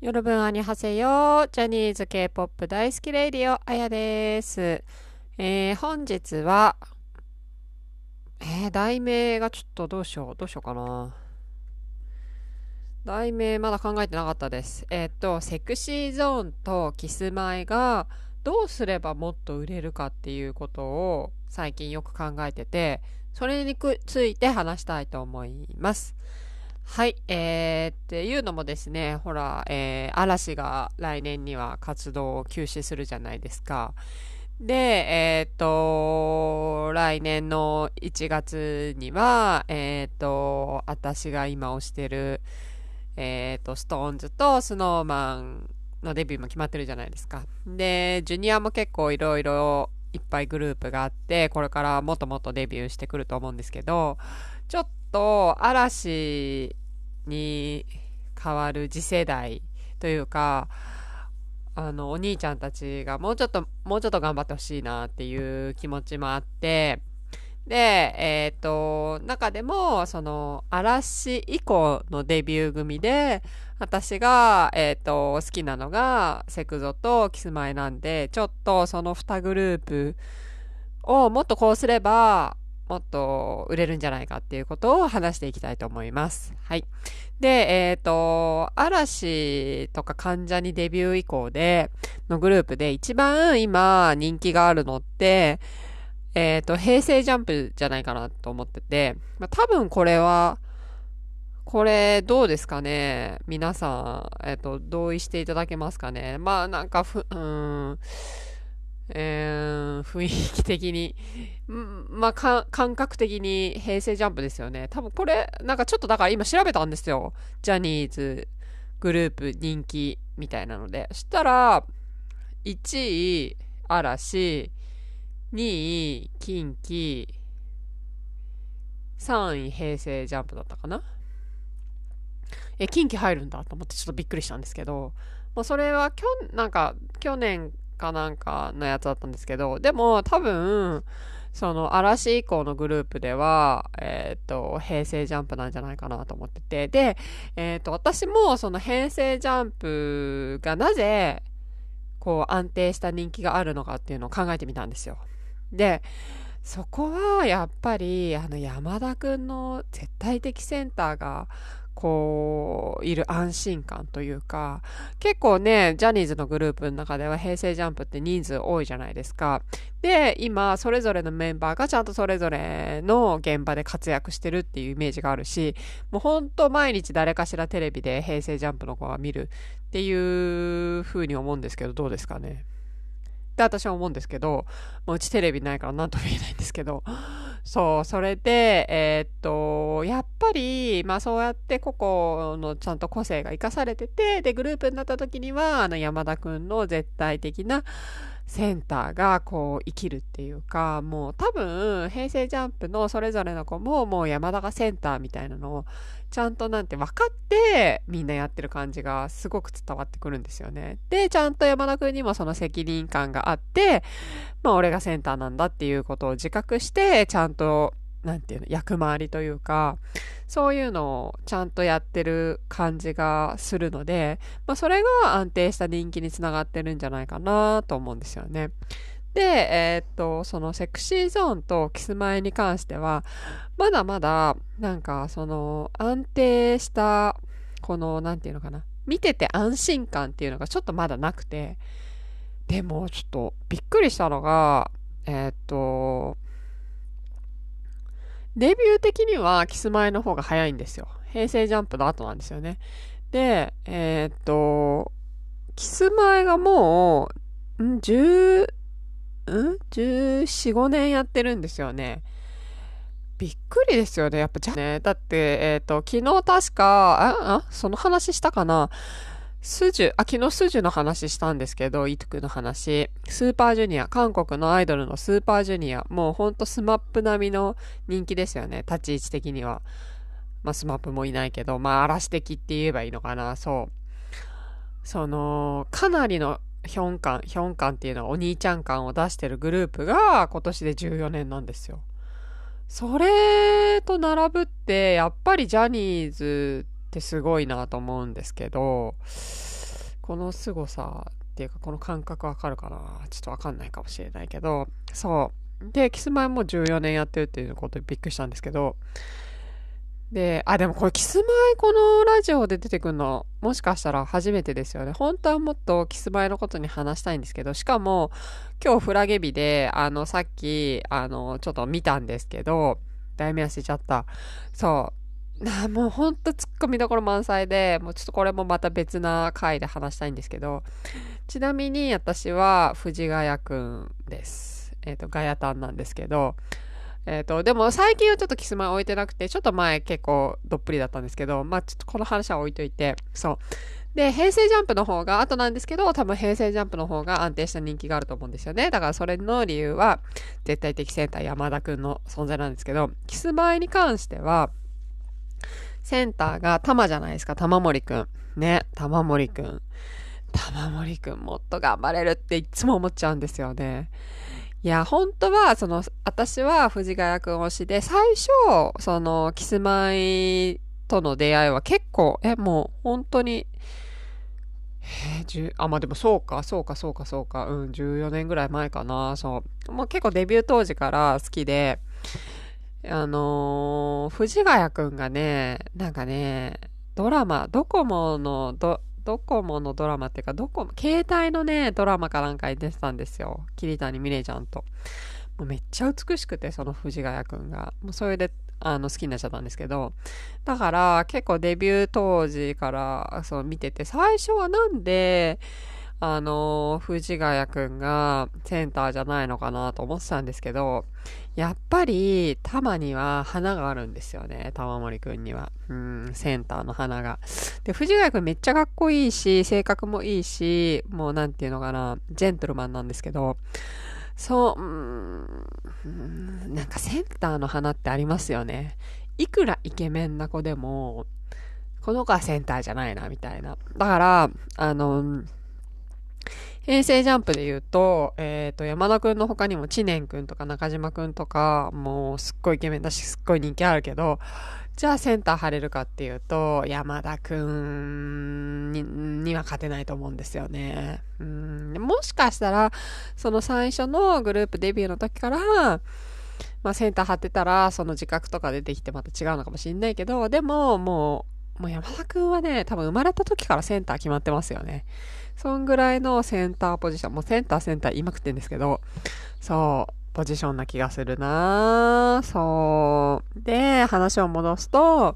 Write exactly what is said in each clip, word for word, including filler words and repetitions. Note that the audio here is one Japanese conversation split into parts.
よろぶんあにはせよ、ジャニーズ K-ポップ 大好きレイディオあやです、えー、本日は、えー、題名がちょっとどうしようどうしようかな。題名まだ考えてなかったです。えー、っとセクシーゾーンとキスマイがどうすればもっと売れるかっていうことを最近よく考えてて、それについて話したいと思います。はい、えー、っていうのもですね、ほら、えー、嵐が来年には活動を休止するじゃないですか。で、えー、と来年のいちがつには、えー、と私が今推してる、えー、とストーンズとSnowManのデビューも決まってるじゃないですか。で、ジュニアも結構いろいろいっぱいグループがあって、これからもっともっとデビューしてくると思うんですけど、ちょっと嵐に代わる次世代というか、あのお兄ちゃんたちがもうちょっともうちょっと頑張ってほしいなっていう気持ちもあって、で、えっと中でもその嵐以降のデビュー組で私が、えっと好きなのがセクゾとキスマイなんで、ちょっとそのにグループをもっとこうすればもっと売れるんじゃないかっていうことを話していきたいと思います。はい。で、えっと、嵐とか関ジャニデビュー以降でのグループで一番今人気があるのって、えっと、ヘイ!セイ!ジャンプ じゃないかなと思ってて、まあ、多分これは、これどうですかね、皆さん、えっと、同意していただけますかね。まあなんかふ、うーん、えー、雰囲気的に、んまあか感覚的にヘイ!セイ!ジャンプ ですよね。多分これ、なんかちょっとだから今調べたんですよ。ジャニーズグループ人気みたいなので。そしたら、いちい、嵐、にい、キンキ、さんい、ヘイ!セイ!ジャンプ だったかな。え、キンキ入るんだと思ってちょっとびっくりしたんですけど、まあ、それはきょなんか去年かなんかのやつだったんですけど、でも多分その嵐以降のグループでは、えっとヘイ!セイ!ジャンプ なんじゃないかなと思ってて、で、えっと私もそのヘイ!セイ!ジャンプ がなぜこう安定した人気があるのかっていうのを考えてみたんですよ。で、そこはやっぱりあの山田くんの絶対的センターがこういる安心感というか、結構ねジャニーズのグループの中ではヘイ!セイ!ジャンプ って人数多いじゃないですか。で、今それぞれのメンバーがちゃんとそれぞれの現場で活躍してるっていうイメージがあるし、もうほんと毎日誰かしらテレビでヘイ!セイ!ジャンプ の子は見るっていう風に思うんですけど、どうですかね。で、私は思うんですけど、もううちテレビないから何とも言えないんですけど、そう、それで、えー、っと、やっぱり、まあそうやって個々のちゃんと個性が生かされてて、で、グループになった時には、あの山田くんの絶対的なセンターがこう生きるっていうか、もう多分、ヘイ!セイ!ジャンプ のそれぞれの子も、もう山田がセンターみたいなのを、ちゃんとなんて分かって、みんなやってる感じがすごく伝わってくるんですよね。で、ちゃんと山田くんにもその責任感があって、まあ俺がセンターなんだっていうことを自覚して、ちゃんと、なんていうの、役回りというか、そういうのをちゃんとやってる感じがするので、まあ、それが安定した人気につながってるんじゃないかなと思うんですよね。で、えー、っとそのセクシーゾーンとキスマイに関してはまだまだなんかその安定したこのなんていうのかな、見てて安心感っていうのがちょっとまだなくて、でもちょっとびっくりしたのがえー、っとデビュー的にはキスマイの方が早いんですよ。ヘイ!セイ!ジャンプ の後なんですよね。で、えー、っと、キスマイがもう、ん ?じゅう、ん ?じゅうよん、ごねんやってるんですよね。びっくりですよね。やっぱじゃね。だって、えー、っと、昨日確か、あ、あ、その話したかな。スジュ、あ、昨日スジュの話したんですけど、イトクの話。スーパージュニア、韓国のアイドルのスーパージュニア。もうほんとスマップ並みの人気ですよね。立ち位置的には。まあスマップもいないけど、まあ嵐的って言えばいいのかな。そう。その、かなりのヒョン感、ヒョン感っていうのはお兄ちゃん感を出してるグループが今年でじゅうよねんなんですよ。それと並ぶって、やっぱりジャニーズってすごいなと思うんですけど、この凄さっていうか、この感覚わかるかな、ちょっとわかんないかもしれないけど、そうでキスマイもじゅうよねんやってるっていうことでびっくりしたんですけど、で、あ、でもこれキスマイこのラジオで出てくるのもしかしたら初めてですよね。本当はもっとキスマイのことに話したいんですけど、しかも今日フラゲ日で、あのさっきあのちょっと見たんですけど、題名忘れちゃった。そうもうほんとツッコミどころ満載で、もうちょっとこれもまた別な回で話したいんですけど、ちなみに私は藤ヶ谷くんです。えっとガヤタンなんですけど、えー、とでも最近はちょっとキスマイ置いてなくて、ちょっと前結構どっぷりだったんですけど、まあちょっとこの話は置いといて、そうで平成ジャンプの方が後なんですけど、多分平成ジャンプの方が安定した人気があると思うんですよね。だからそれの理由は絶対的センター山田くんの存在なんですけど、キスマイに関してはセンターが玉じゃないですか。玉森くんね、玉森くん玉森くんもっと頑張れるっていつも思っちゃうんですよね。いや本当はその私は藤ヶ谷くん推しで、最初そのキスマイとの出会いは結構えもう本当にえじゅうあまあでもそうかそうかそうかそうかうんじゅうよねんぐらい前かな。そうもう結構デビュー当時から好きで、あのー、藤ヶ谷くんがねなんかねドラマドコモのドドコモのドラマっていうか、ドコモ携帯のねドラマかなんかに出てたんですよ、桐谷美玲ちゃんと。もうめっちゃ美しくて、その藤ヶ谷くんがもうそれであの好きになっちゃったんですけど、だから結構デビュー当時からそう見てて、最初はなんであの藤ヶ谷くんがセンターじゃないのかなと思ってたんですけど、やっぱり玉には花があるんですよね、玉森くんには。うん、センターの花が。で藤ヶ谷くんめっちゃかっこいいし、性格もいいし、もうなんていうのかな、ジェントルマンなんですけど、そう、うん、なんかセンターの花ってありますよね。いくらイケメンな子でもこの子はセンターじゃないなみたいな。だからあの平成ジャンプで言うと、えっと、山田くんの他にも知念くんとか中島くんとか、もうすっごいイケメンだし、すっごい人気あるけど、じゃあセンター張れるかっていうと、山田くん に, には勝てないと思うんですよね。うん、もしかしたら、その最初のグループデビューの時から、まあセンター張ってたら、その自覚とか出てきてまた違うのかもしれないけど、でももう、もう山田くんはね、多分生まれた時からセンター決まってますよね。そんぐらいのセンターポジション、もうセンターセンター言いまくってんですけど、そう、ポジションな気がするなぁ。そう。で、話を戻すと、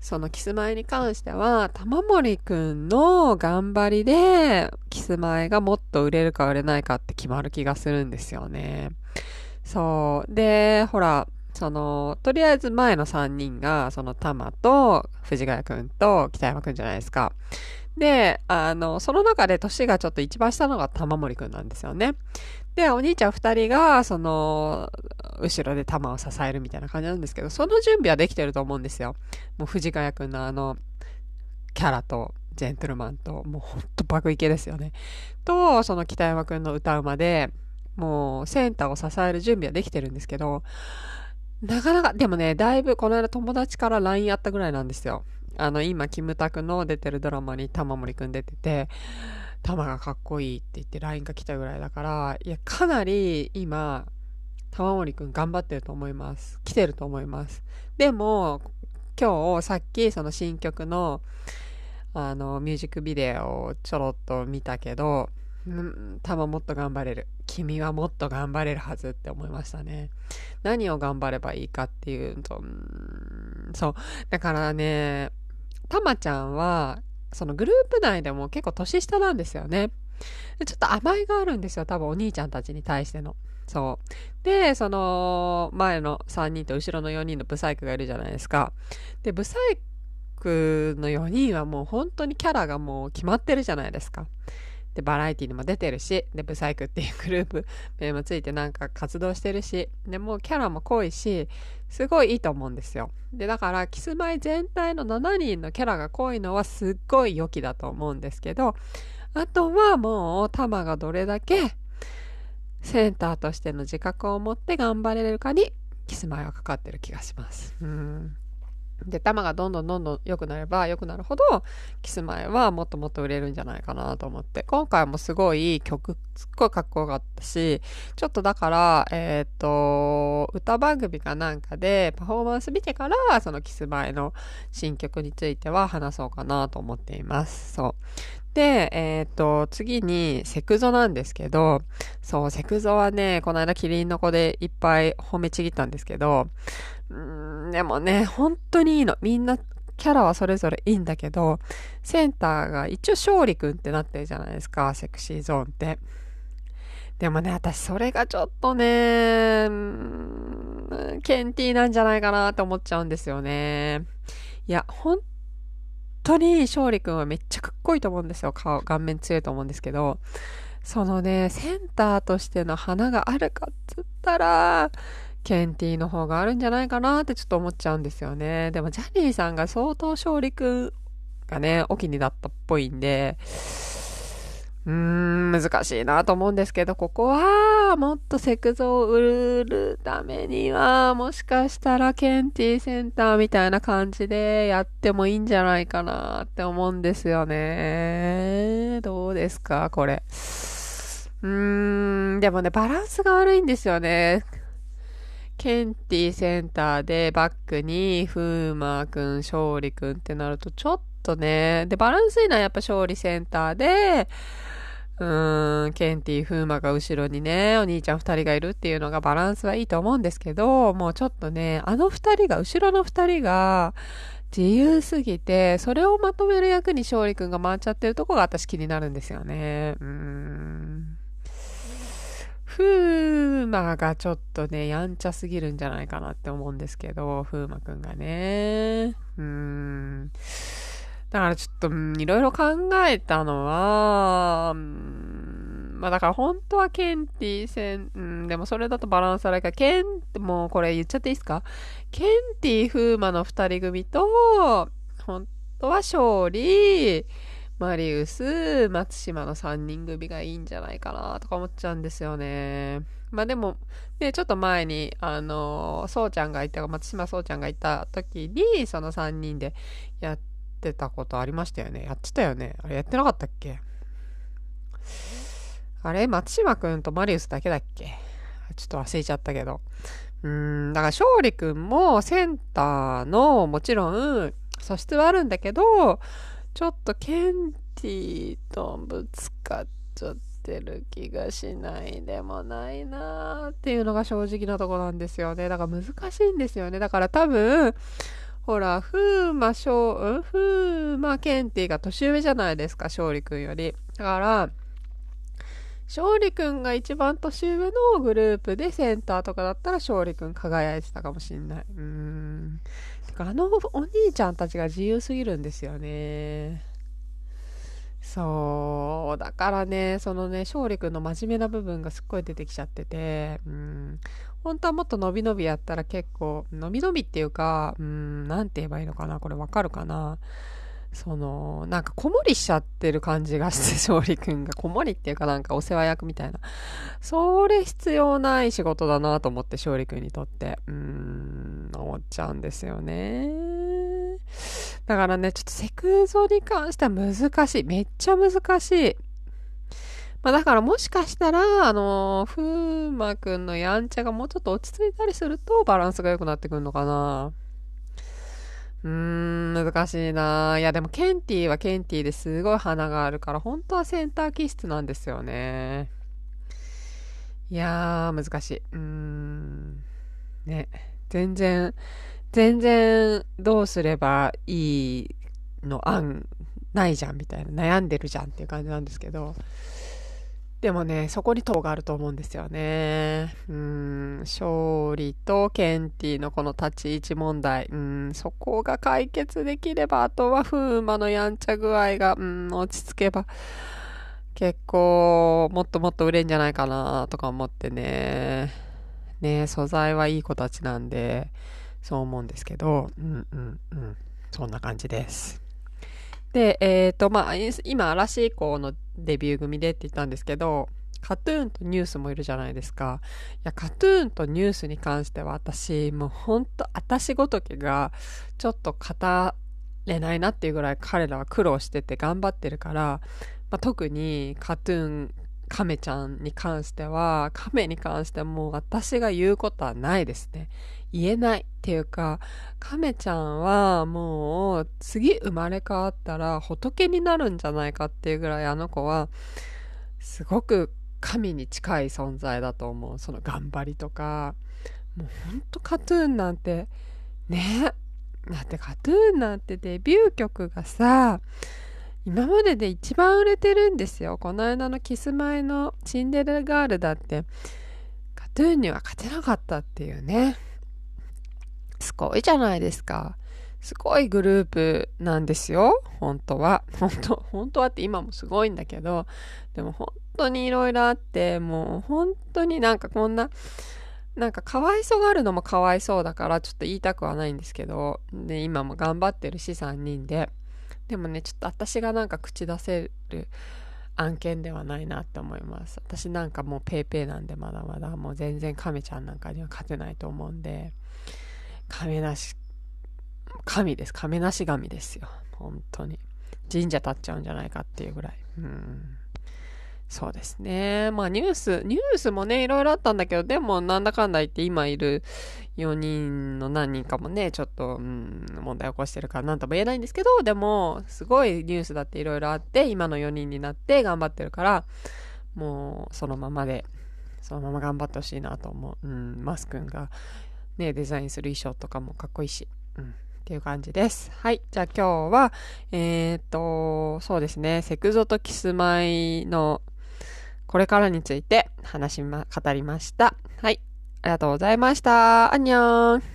そのキスマイに関しては、玉森くんの頑張りで、キスマイがもっと売れるか売れないかって決まる気がするんですよね。そう。で、ほら、その、とりあえず前のさんにんが、その玉と藤ヶ谷くんと北山くんじゃないですか。で、あの、その中で年がちょっと一番下のが玉森くんなんですよね。で、お兄ちゃん二人が、その、後ろで玉を支えるみたいな感じなんですけど、その準備はできてると思うんですよ。もう藤ヶ谷くんのあの、キャラと、ジェントルマンと、もうほんと爆イケですよね。と、その北山くんの歌うまで、もうセンターを支える準備はできてるんですけど、なかなか、でもね、だいぶ、この間友達から ライン あったぐらいなんですよ。あの今キムタクの出てるドラマに玉森くん出てて、玉がかっこいいって言って ライン が来たぐらいだから、いやかなり今玉森くん頑張ってると思います、来てると思います。でも今日さっきその新曲のあのミュージックビデオをちょろっと見たけど、ん玉もっと頑張れる、君はもっと頑張れるはずって思いましたね。何を頑張ればいいかっていうと、うん、そうだからね、たまちゃんはそのグループ内でも結構年下なんですよね。ちょっと甘えがあるんですよ、多分お兄ちゃんたちに対しての。そうで、その前のさんにんと後ろのよにんのブサイクがいるじゃないですか。でブサイクのよにんはもう本当にキャラがもう決まってるじゃないですか。でバラエティにも出てるし、でブサイクっていうグループ名もついてなんか活動してるし、でもうキャラも濃いし、すごいいいと思うんですよ。でだからキスマイ全体のしちにんのキャラが濃いのはすっごい良きだと思うんですけど、あとはもうタマがどれだけセンターとしての自覚を持って頑張れるかにキスマイはかかってる気がします。うーんで頭がどんどんどんどん良くなれば良くなるほどキスマイはもっともっと売れるんじゃないかなと思って、今回もすごい曲すっごいかっこよかったし、ちょっとだからえっと歌番組かなんかでパフォーマンス見てからそのキスマイの新曲については話そうかなと思っています。そうで、えー、っと、次に、セクゾなんですけど、そう、セクゾはね、この間キリンの子でいっぱい褒めちぎったんですけど、うーん、でもね、本当にいいの。みんな、キャラはそれぞれいいんだけど、センターが一応勝利くんってなってるじゃないですか、セクシーゾーンって。でもね、私それがちょっとね、うん、ケンティなんじゃないかなって思っちゃうんですよね。いや、本当本当に勝利くんはめっちゃかっこいいと思うんですよ。顔、顔面強いと思うんですけど、そのね、センターとしての花があるかっつったら、ケンティの方があるんじゃないかなってちょっと思っちゃうんですよね。でもジャニーさんが相当勝利くんがね、お気に入りだったっぽいんで、うーん、難しいなと思うんですけど、ここはもっとセクゾを売るためには、もしかしたらケンティセンターみたいな感じでやってもいいんじゃないかなって思うんですよね。どうですかこれ。うーん、でもね、バランスが悪いんですよね。ケンティセンターでバックにフーマーくん、勝利くんってなるとちょっとね、で、バランスいいのはやっぱ勝利センターで、うーん、ケンティ、フーマが後ろにね、お兄ちゃん二人がいるっていうのがバランスはいいと思うんですけど、もうちょっとね、あの二人が、後ろの二人が自由すぎて、それをまとめる役に勝利くんが回っちゃってるとこが私気になるんですよね。うーん。フーマがちょっとね、やんちゃすぎるんじゃないかなって思うんですけど、フーマくんがね。うーん。だからちょっと、うん、いろいろ考えたのは、うん、まあだから本当はケンティ戦、うん、でもそれだとバランス悪いから、ケン、もうこれ言っちゃっていいですか？ケンティ、フーマの二人組と、本当は勝利、マリウス、松島の三人組がいいんじゃないかなとか思っちゃうんですよね。まあでも、ね、ちょっと前に、あの、そうちゃんがいた、松島そうちゃんがいた時に、その三人でやって、やってたことありましたよね。やってたよね。あれやってなかったっけ？あれ松島くんとマリウスだけだっけ？ちょっと忘れちゃったけど。うーん、だから勝利くんもセンターのもちろん素質はあるんだけど、ちょっとケンティとぶつかっちゃってる気がしないでもないなーっていうのが正直なとこなんですよね。だから難しいんですよね。だから多分ほら、フーマ、ショウ、フーマ、ケンティが年上じゃないですか、勝利くんより。だから、勝利くんが一番年上のグループでセンターとかだったら勝利くん輝いてたかもしんない。うーん。だからあのお兄ちゃんたちが自由すぎるんですよね。そう。だからね、そのね、勝利くんの真面目な部分がすっごい出てきちゃってて、うん。本当はもっと伸び伸びやったら結構、伸び伸びっていうか、うーん、なんて言えばいいのかな、これわかるかな。その、なんかこもりしちゃってる感じがして、勝利くんがこもりっていうかなんかお世話役みたいな。それ必要ない仕事だなと思って、勝利くんにとって。うーん、思っちゃうんですよね。だからね、ちょっとセクゾに関しては難しい。めっちゃ難しい。まあだからもしかしたら、あのー、ふうまくんのやんちゃがもうちょっと落ち着いたりするとバランスが良くなってくるのかな。うーん、難しいな。いやでもケンティはケンティですごい花があるから、本当はセンター気質なんですよね。いやー、難しい。うーん。ね。全然、全然どうすればいいの案ないじゃんみたいな、悩んでるじゃんっていう感じなんですけど。でもね、そこに党があると思うんですよね。うーん、勝利とケンティのこの立ち位置問題。うーん、そこが解決できれば、あとは風磨のやんちゃ具合が、うーん、落ち着けば、結構、もっともっと売れんじゃないかな、とか思ってね。ね、素材はいい子たちなんで、そう思うんですけど、うんうんうん、そんな感じです。で、えっと、まあ、今、嵐以降のデビュー組でって言ったんですけど、カトゥーンとニュースもいるじゃないですか。いや、カトゥーンとニュースに関しては私もうほんと私ごときがちょっと語れないなっていうぐらい彼らは苦労してて頑張ってるから、まあ、特にカトゥーンカメちゃんに関してはカメに関してはもう私が言うことはないですね。言えないっていうか、カメちゃんはもう次生まれ変わったら仏になるんじゃないかっていうぐらい、あの子はすごく神に近い存在だと思う。その頑張りとか、もうほんとカトゥーンなんてね、だってカトゥーンなんてデビュー曲がさ、今までで一番売れてるんですよ。この間のキスマイのシンデレラガールだってカトゥーンには勝てなかったっていうね。すごいじゃないですか。すごいグループなんですよ。本当は本当本当はって今もすごいんだけど、でも本当にいろいろあって、もう本当になんかこんななんかかわいそうがあるのもかわいそうだからちょっと言いたくはないんですけど、で今も頑張ってるしさんにんで。でもね、ちょっと私がなんか口出せる案件ではないなって思います。私なんかもうペーペーなんで、まだまだもう全然亀ちゃんなんかには勝てないと思うんで、亀なし神です。亀なし神ですよ。本当に神社立っちゃうんじゃないかっていうぐらい。うん、そうですね。まあニュースニュースもねいろいろあったんだけど、でもなんだかんだ言って今いるよにんの何人かもねちょっと、うん、問題起こしてるから何とも言えないんですけど、でもすごいニュースだっていろいろあって、今のよにんになって頑張ってるから、もうそのままでそのまま頑張ってほしいなと思う、うん、マス君が、ね、デザインする衣装とかもかっこいいし、うん、っていう感じです。はい、じゃあ今日はえー、っとそうですね、セクゾとキスマイのこれからについて話し、ま、語りました。はい、ありがとうございました。あんにゃーん。